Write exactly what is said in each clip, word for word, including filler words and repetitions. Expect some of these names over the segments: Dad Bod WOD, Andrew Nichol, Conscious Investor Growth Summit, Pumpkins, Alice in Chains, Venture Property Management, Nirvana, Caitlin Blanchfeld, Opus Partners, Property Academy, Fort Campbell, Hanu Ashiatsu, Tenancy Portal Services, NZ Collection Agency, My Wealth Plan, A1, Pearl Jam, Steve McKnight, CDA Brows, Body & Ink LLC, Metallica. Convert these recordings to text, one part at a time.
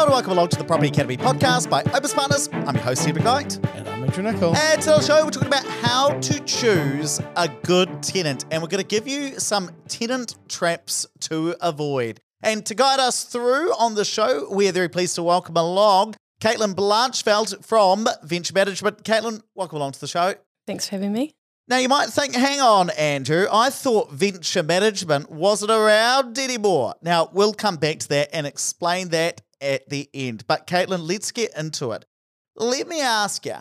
Hello and welcome along to the Property Academy podcast by Opus Partners. I'm your host, Steve McKnight. And I'm Andrew Nichol. And today's show, we're talking about how to choose a good tenant. And we're going to give you some tenant traps to avoid. And to guide us through on the show, we're very pleased to welcome along Caitlin Blanchfeld from Venture Management. Caitlin, welcome along to the show. Thanks for having me. Now, you might think, hang on, Andrew, I thought venture management wasn't around anymore. Now, we'll come back to that and explain that at the end. But, Caitlin, let's get into it. Let me ask you,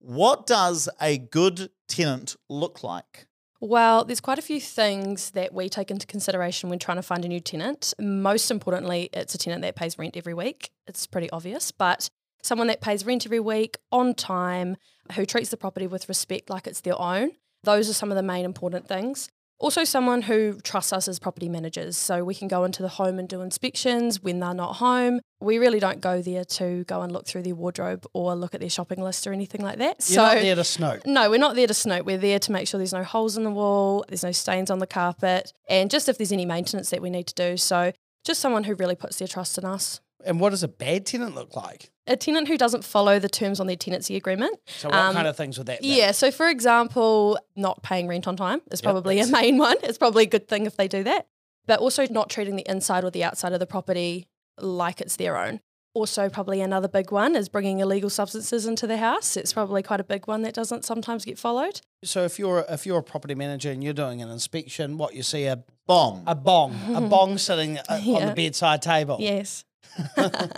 what does a good tenant look like? Well, there's quite a few things that we take into consideration when trying to find a new tenant. Most importantly, it's a tenant that pays rent every week. It's pretty obvious, but someone that pays rent every week, on time, who treats the property with respect like it's their own. Those are some of the main important things. Also someone who trusts us as property managers, so we can go into the home and do inspections when they're not home. We really don't go there to go and look through their wardrobe or look at their shopping list or anything like that. You're so, not there to snoop. No, we're not there to snoop. We're there to make sure there's no holes in the wall, there's no stains on the carpet, and just if there's any maintenance that we need to do. So just someone who really puts their trust in us. And what does a bad tenant look like? A tenant who doesn't follow the terms on their tenancy agreement. So what um, kind of things would that be? Yeah, so for example, not paying rent on time is probably yep, a main one. It's probably a good thing if they do that. But also not treating the inside or the outside of the property like it's their own. Also probably another big one is bringing illegal substances into the house. It's probably quite a big one that doesn't sometimes get followed. So if you're if you're a property manager and you're doing an inspection, what you see a bong. A bong. a bong sitting uh, yeah. on the bedside table. Yes.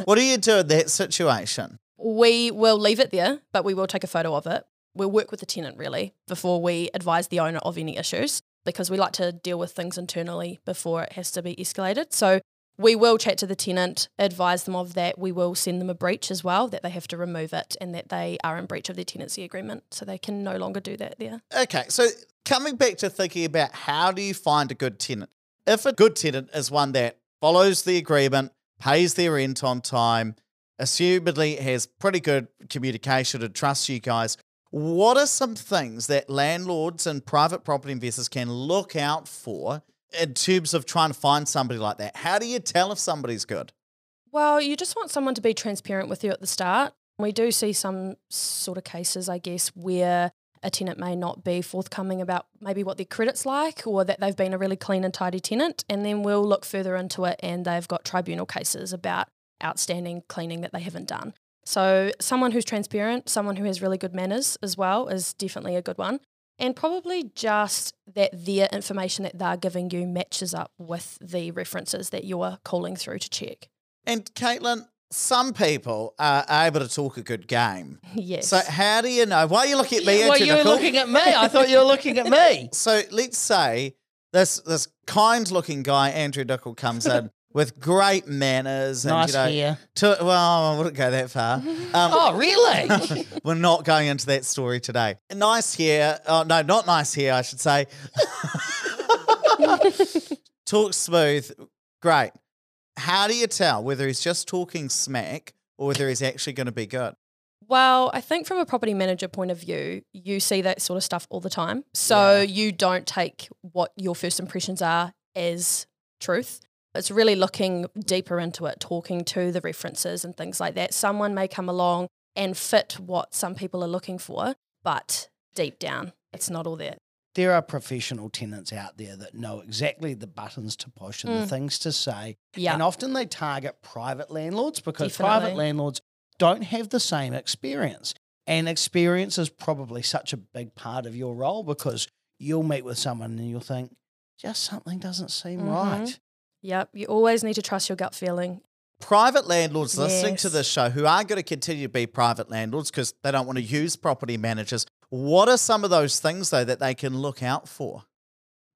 What do you do in that situation? We will leave it there, but we will take a photo of it. We'll work with the tenant really before we advise the owner of any issues, because we like to deal with things internally before it has to be escalated. So we will chat to the tenant, advise them of that. We will send them a breach as well, that they have to remove it and that they are in breach of their tenancy agreement, so they can no longer do that there. Okay, so coming back to thinking about how do you find a good tenant? If a good tenant is one that follows the agreement, pays their rent on time, assumedly has pretty good communication and trusts you guys, what are some things that landlords and private property investors can look out for in terms of trying to find somebody like that? How do you tell if somebody's good? Well, you just want someone to be transparent with you at the start. We do see some sort of cases, I guess, where a tenant may not be forthcoming about maybe what their credit's like, or that they've been a really clean and tidy tenant, and then we'll look further into it and they've got tribunal cases about outstanding cleaning that they haven't done. So someone who's transparent, someone who has really good manners as well is definitely a good one. And probably just that their information that they're giving you matches up with the references that you're calling through to check. And Caitlin, some people are able to talk a good game. Yes. So how do you know? Why are you looking at me? Yeah, well, you were looking at me. I thought you were looking at me. So let's say this this kind-looking guy, Andrew Nichol, comes in with great manners. And, nice you know, hair. To, well, I wouldn't go that far. Um, oh, really? We're not going into that story today. Nice hair. Oh, no, not nice hair, I should say. Talk smooth. Great. How do you tell whether he's just talking smack or whether he's actually going to be good? Well, I think from a property manager point of view, you see that sort of stuff all the time. So yeah. you don't take what your first impressions are as truth. It's really looking deeper into it, talking to the references and things like that. Someone may come along and fit what some people are looking for, but deep down, it's not all there. There are professional tenants out there that know exactly the buttons to push and mm. the things to say. Yep. And often they target private landlords because Definitely. private landlords don't have the same experience. And experience is probably such a big part of your role, because you'll meet with someone and you'll think, just something doesn't seem mm-hmm. right. Yep, you always need to trust your gut feeling. Private landlords listening yes. to this show who are going to continue to be private landlords because they don't want to use property managers, what are some of those things, though, that they can look out for?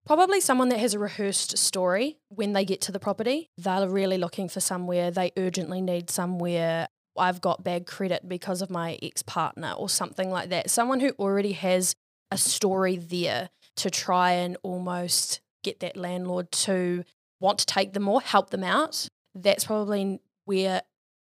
Probably someone that has a rehearsed story when they get to the property. They're really looking for somewhere. They urgently need somewhere. I've got bad credit because of my ex-partner or something like that. Someone who already has a story there to try and almost get that landlord to want to take them or help them out. That's probably where,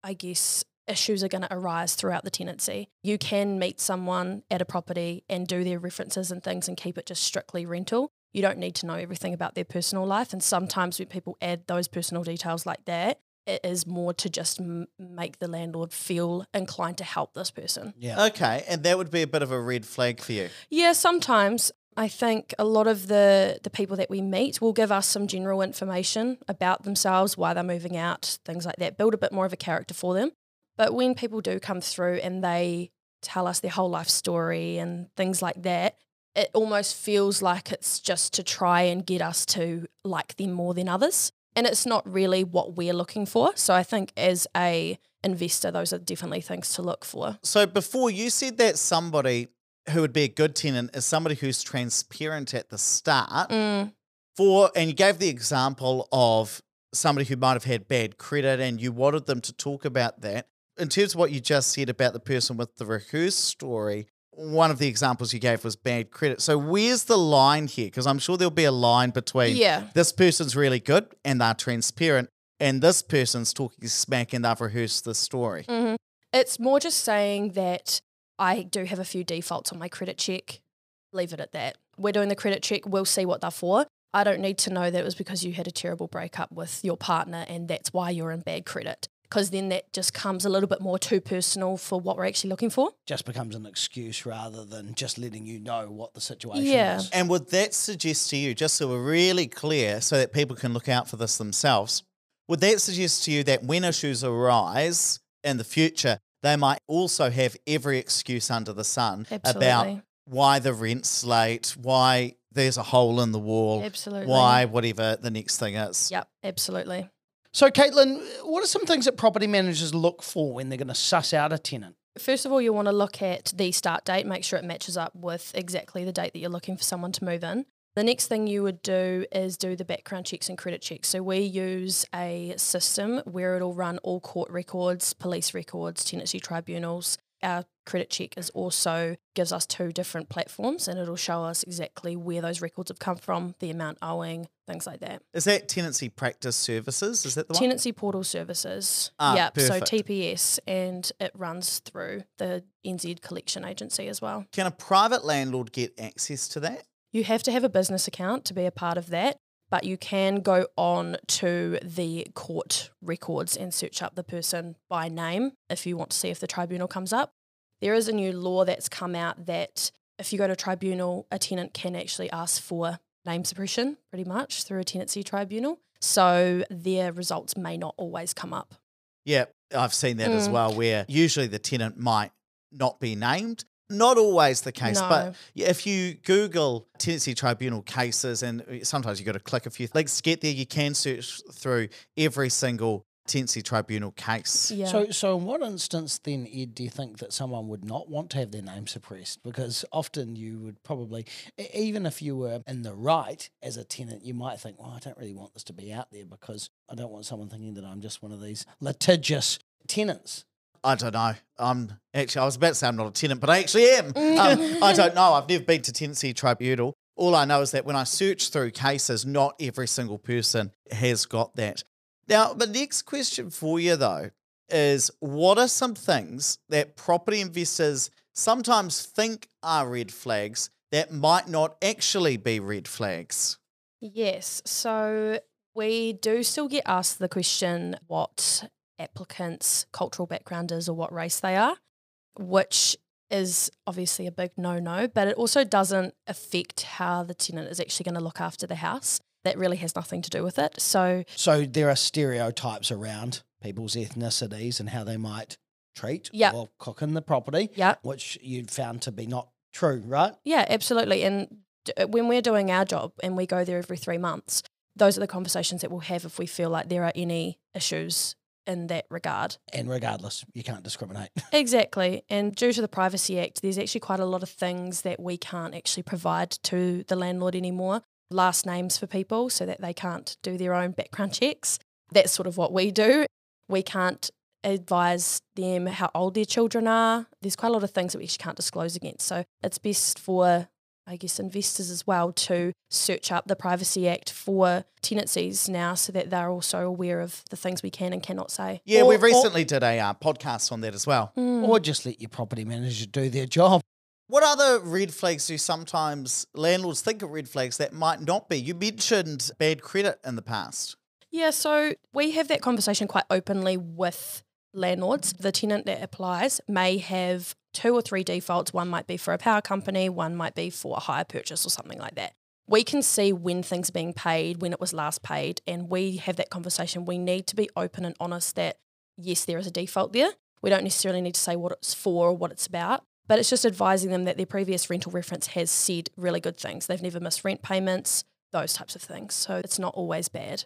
I guess, issues are going to arise throughout the tenancy. You can meet someone at a property and do their references and things and keep it just strictly rental. You don't need to know everything about their personal life. And sometimes when people add those personal details like that, it is more to just m make the landlord feel inclined to help this person. Yeah. Okay, and that would be a bit of a red flag for you. Yeah, sometimes. I think a lot of the, the people that we meet will give us some general information about themselves, why they're moving out, things like that, build a bit more of a character for them. But when people do come through and they tell us their whole life story and things like that, it almost feels like it's just to try and get us to like them more than others. And it's not really what we're looking for. So I think as a investor, those are definitely things to look for. So before you said that somebody who would be a good tenant is somebody who's transparent at the start. Mm. For, and you gave the example of somebody who might have had bad credit and you wanted them to talk about that. In terms of what you just said about the person with the rehearsed story, one of the examples you gave was bad credit. So where's the line here? Because I'm sure there'll be a line between yeah. this person's really good and they're transparent and this person's talking smack and they've rehearsed the story. Mm-hmm. It's more just saying that I do have a few defaults on my credit check. Leave it at that. We're doing the credit check. We'll see what they're for. I don't need to know that it was because you had a terrible breakup with your partner and that's why you're in bad credit, because then that just comes a little bit more too personal for what we're actually looking for. Just becomes an excuse rather than just letting you know what the situation yeah. is. And would that suggest to you, just so we're really clear so that people can look out for this themselves, would that suggest to you that when issues arise in the future, they might also have every excuse under the sun Absolutely. About why the rent's late, why there's a hole in the wall, Absolutely. Why whatever the next thing is. Yep, absolutely. So, Caitlin, what are some things that property managers look for when they're going to suss out a tenant? First of all, you want to look at the start date, make sure it matches up with exactly the date that you're looking for someone to move in. The next thing you would do is do the background checks and credit checks. So we use a system where it'll run all court records, police records, tenancy tribunals. Our credit check is also gives us two different platforms and it'll show us exactly where those records have come from, the amount owing, things like that. Is that Tenancy Practice Services? Is that the one? Tenancy Portal Services. Ah, yep. Perfect. So T P S, and it runs through the N Z Collection Agency as well. Can a private landlord get access to that? You have to have a business account to be a part of that, but you can go on to the court records and search up the person by name if you want to see if the tribunal comes up. There is a new law that's come out that if you go to tribunal, a tenant can actually ask for name suppression pretty much through a tenancy tribunal, so their results may not always come up. Yeah, I've seen that mm. as well, where usually the tenant might not be named. Not always the case, no. But if you Google tenancy tribunal cases, and sometimes you've got to click a few links to get there, you can search through every single tenancy tribunal case. Yeah. So, so in what instance then, Ed, do you think that someone would not want to have their name suppressed? Because often you would probably, even if you were in the right as a tenant, you might think, well, I don't really want this to be out there because I don't want someone thinking that I'm just one of these litigious tenants. I don't know. I'm actually, I was about to say I'm not a tenant, but I actually am. um, I don't know. I've never been to Tenancy Tribunal. All I know is that when I search through cases, not every single person has got that. Now, the next question for you, though, is what are some things that property investors sometimes think are red flags that might not actually be red flags? Yes. So we do still get asked the question, what applicants' cultural background is or what race they are, which is obviously a big no-no, but it also doesn't affect how the tenant is actually going to look after the house. That really has nothing to do with it. So, so there are stereotypes around people's ethnicities and how they might treat yep. or cook in the property, yep. which you'd found to be not true, right? Yeah, absolutely. And when we're doing our job and we go there every three months, those are the conversations that we'll have if we feel like there are any issues in that regard. And regardless, you can't discriminate. Exactly. And due to the Privacy Act, there's actually quite a lot of things that we can't actually provide to the landlord anymore. Last names for people so that they can't do their own background checks. That's sort of what we do. We can't advise them how old their children are. There's quite a lot of things that we actually can't disclose against. So it's best for, I guess, investors as well to search up the Privacy Act for tenancies now so that they're also aware of the things we can and cannot say. Yeah, or, we recently or, did a uh, podcast on that as well. Mm. Or just let your property manager do their job. What other red flags do sometimes landlords think of red flags that might not be? You mentioned bad credit in the past. Yeah, so we have that conversation quite openly with landlords. The tenant that applies may have two or three defaults. One might be for a power company, one might be for a hire purchase or something like that. We can see when things are being paid, when it was last paid, and we have that conversation. We need to be open and honest that, yes, there is a default there. We don't necessarily need to say what it's for or what it's about, but it's just advising them that their previous rental reference has said really good things. They've never missed rent payments, those types of things. So it's not always bad.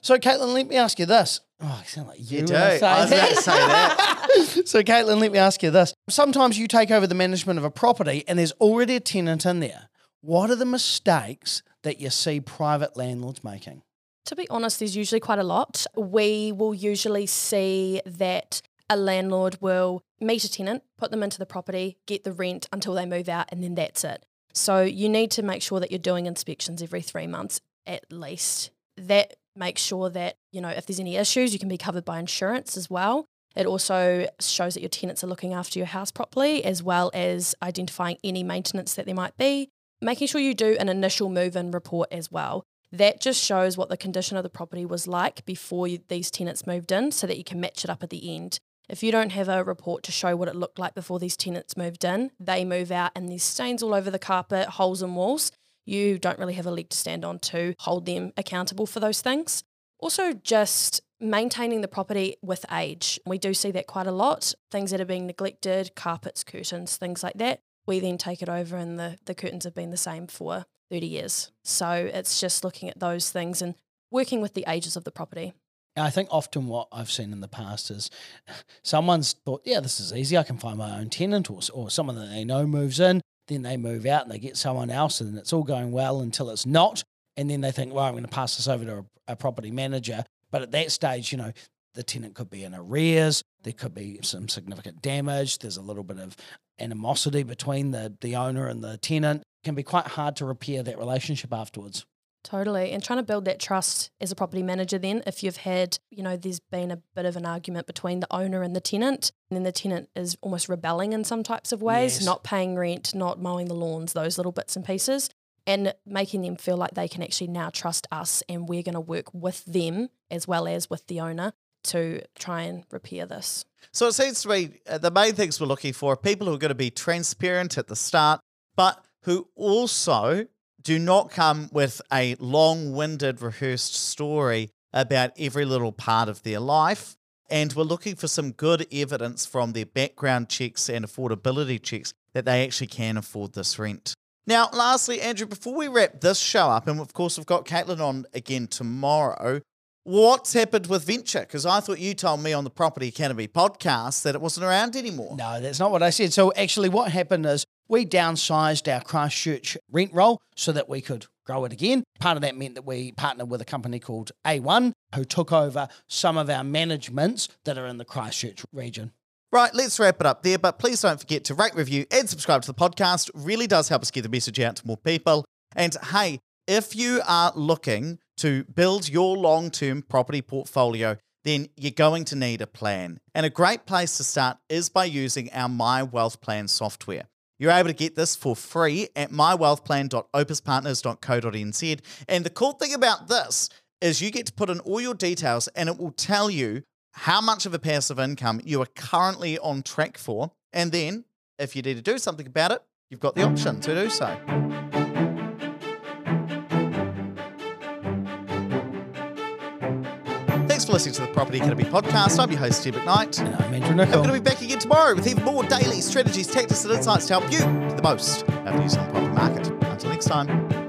So, Caitlin, let me ask you this. Oh, I sound like you. You do. I was about to say that. So, Caitlin, let me ask you this. Sometimes you take over the management of a property and there's already a tenant in there. What are the mistakes that you see private landlords making? To be honest, there's usually quite a lot. We will usually see that a landlord will meet a tenant, put them into the property, get the rent until they move out, and then that's it. So you need to make sure that you're doing inspections every three months at least. That makes sure that, you know, if there's any issues, you can be covered by insurance as well. It also shows that your tenants are looking after your house properly, as well as identifying any maintenance that there might be. Making sure you do an initial move-in report as well. That just shows what the condition of the property was like before you, these tenants moved in, so that you can match it up at the end. If you don't have a report to show what it looked like before these tenants moved in, they move out and there's stains all over the carpet, holes in walls, you don't really have a leg to stand on to hold them accountable for those things. Also just maintaining the property with age. We do see that quite a lot. Things that are being neglected, carpets, curtains, things like that. We then take it over and the, the curtains have been the same for thirty years. So it's just looking at those things and working with the ages of the property. I think often what I've seen in the past is someone's thought, yeah, this is easy. I can find my own tenant, or, or someone that they know moves in, then they move out and they get someone else and it's all going well until it's not. And then they think, well, I'm going to pass this over to a, a property manager. But at that stage, you know, the tenant could be in arrears. There could be some significant damage. There's a little bit of animosity between the, the owner and the tenant. It can be quite hard to repair that relationship afterwards. Totally. And trying to build that trust as a property manager then, if you've had, you know, there's been a bit of an argument between the owner and the tenant, and then the tenant is almost rebelling in some types of ways, yes. Not paying rent, not mowing the lawns, those little bits and pieces, and making them feel like they can actually now trust us and we're going to work with them as well as with the owner to try and repair this. So it seems to me uh, the main things we're looking for are people who are going to be transparent at the start, but who also do not come with a long-winded, rehearsed story about every little part of their life. And we're looking for some good evidence from their background checks and affordability checks that they actually can afford this rent. Now, lastly, Andrew, before we wrap this show up, and of course we've got Caitlin on again tomorrow, what's happened with Venture? Because I thought you told me on the Property Academy podcast that it wasn't around anymore. No, that's not what I said. So actually what happened is we downsized our Christchurch rent roll so that we could grow it again. Part of that meant that we partnered with a company called A one, who took over some of our managements that are in the Christchurch region. Right, let's wrap it up there, but please don't forget to rate, review and subscribe to the podcast. It really does help us get the message out to more people. And hey, if you are looking to build your long-term property portfolio, then you're going to need a plan. And a great place to start is by using our My Wealth Plan software. You're able to get this for free at my wealth plan dot opus partners dot co dot n z. And the cool thing about this is you get to put in all your details and it will tell you how much of a passive income you are currently on track for. And then if you need to do something about it, you've got the option to do so. Thanks for listening to the Property Academy podcast. I'm your host, Steve McKnight. And I'm Andrew Nichol. I'm going to be back again tomorrow with even more daily strategies, tactics, and insights to help you get the most out of the New Zealand property market. Until next time.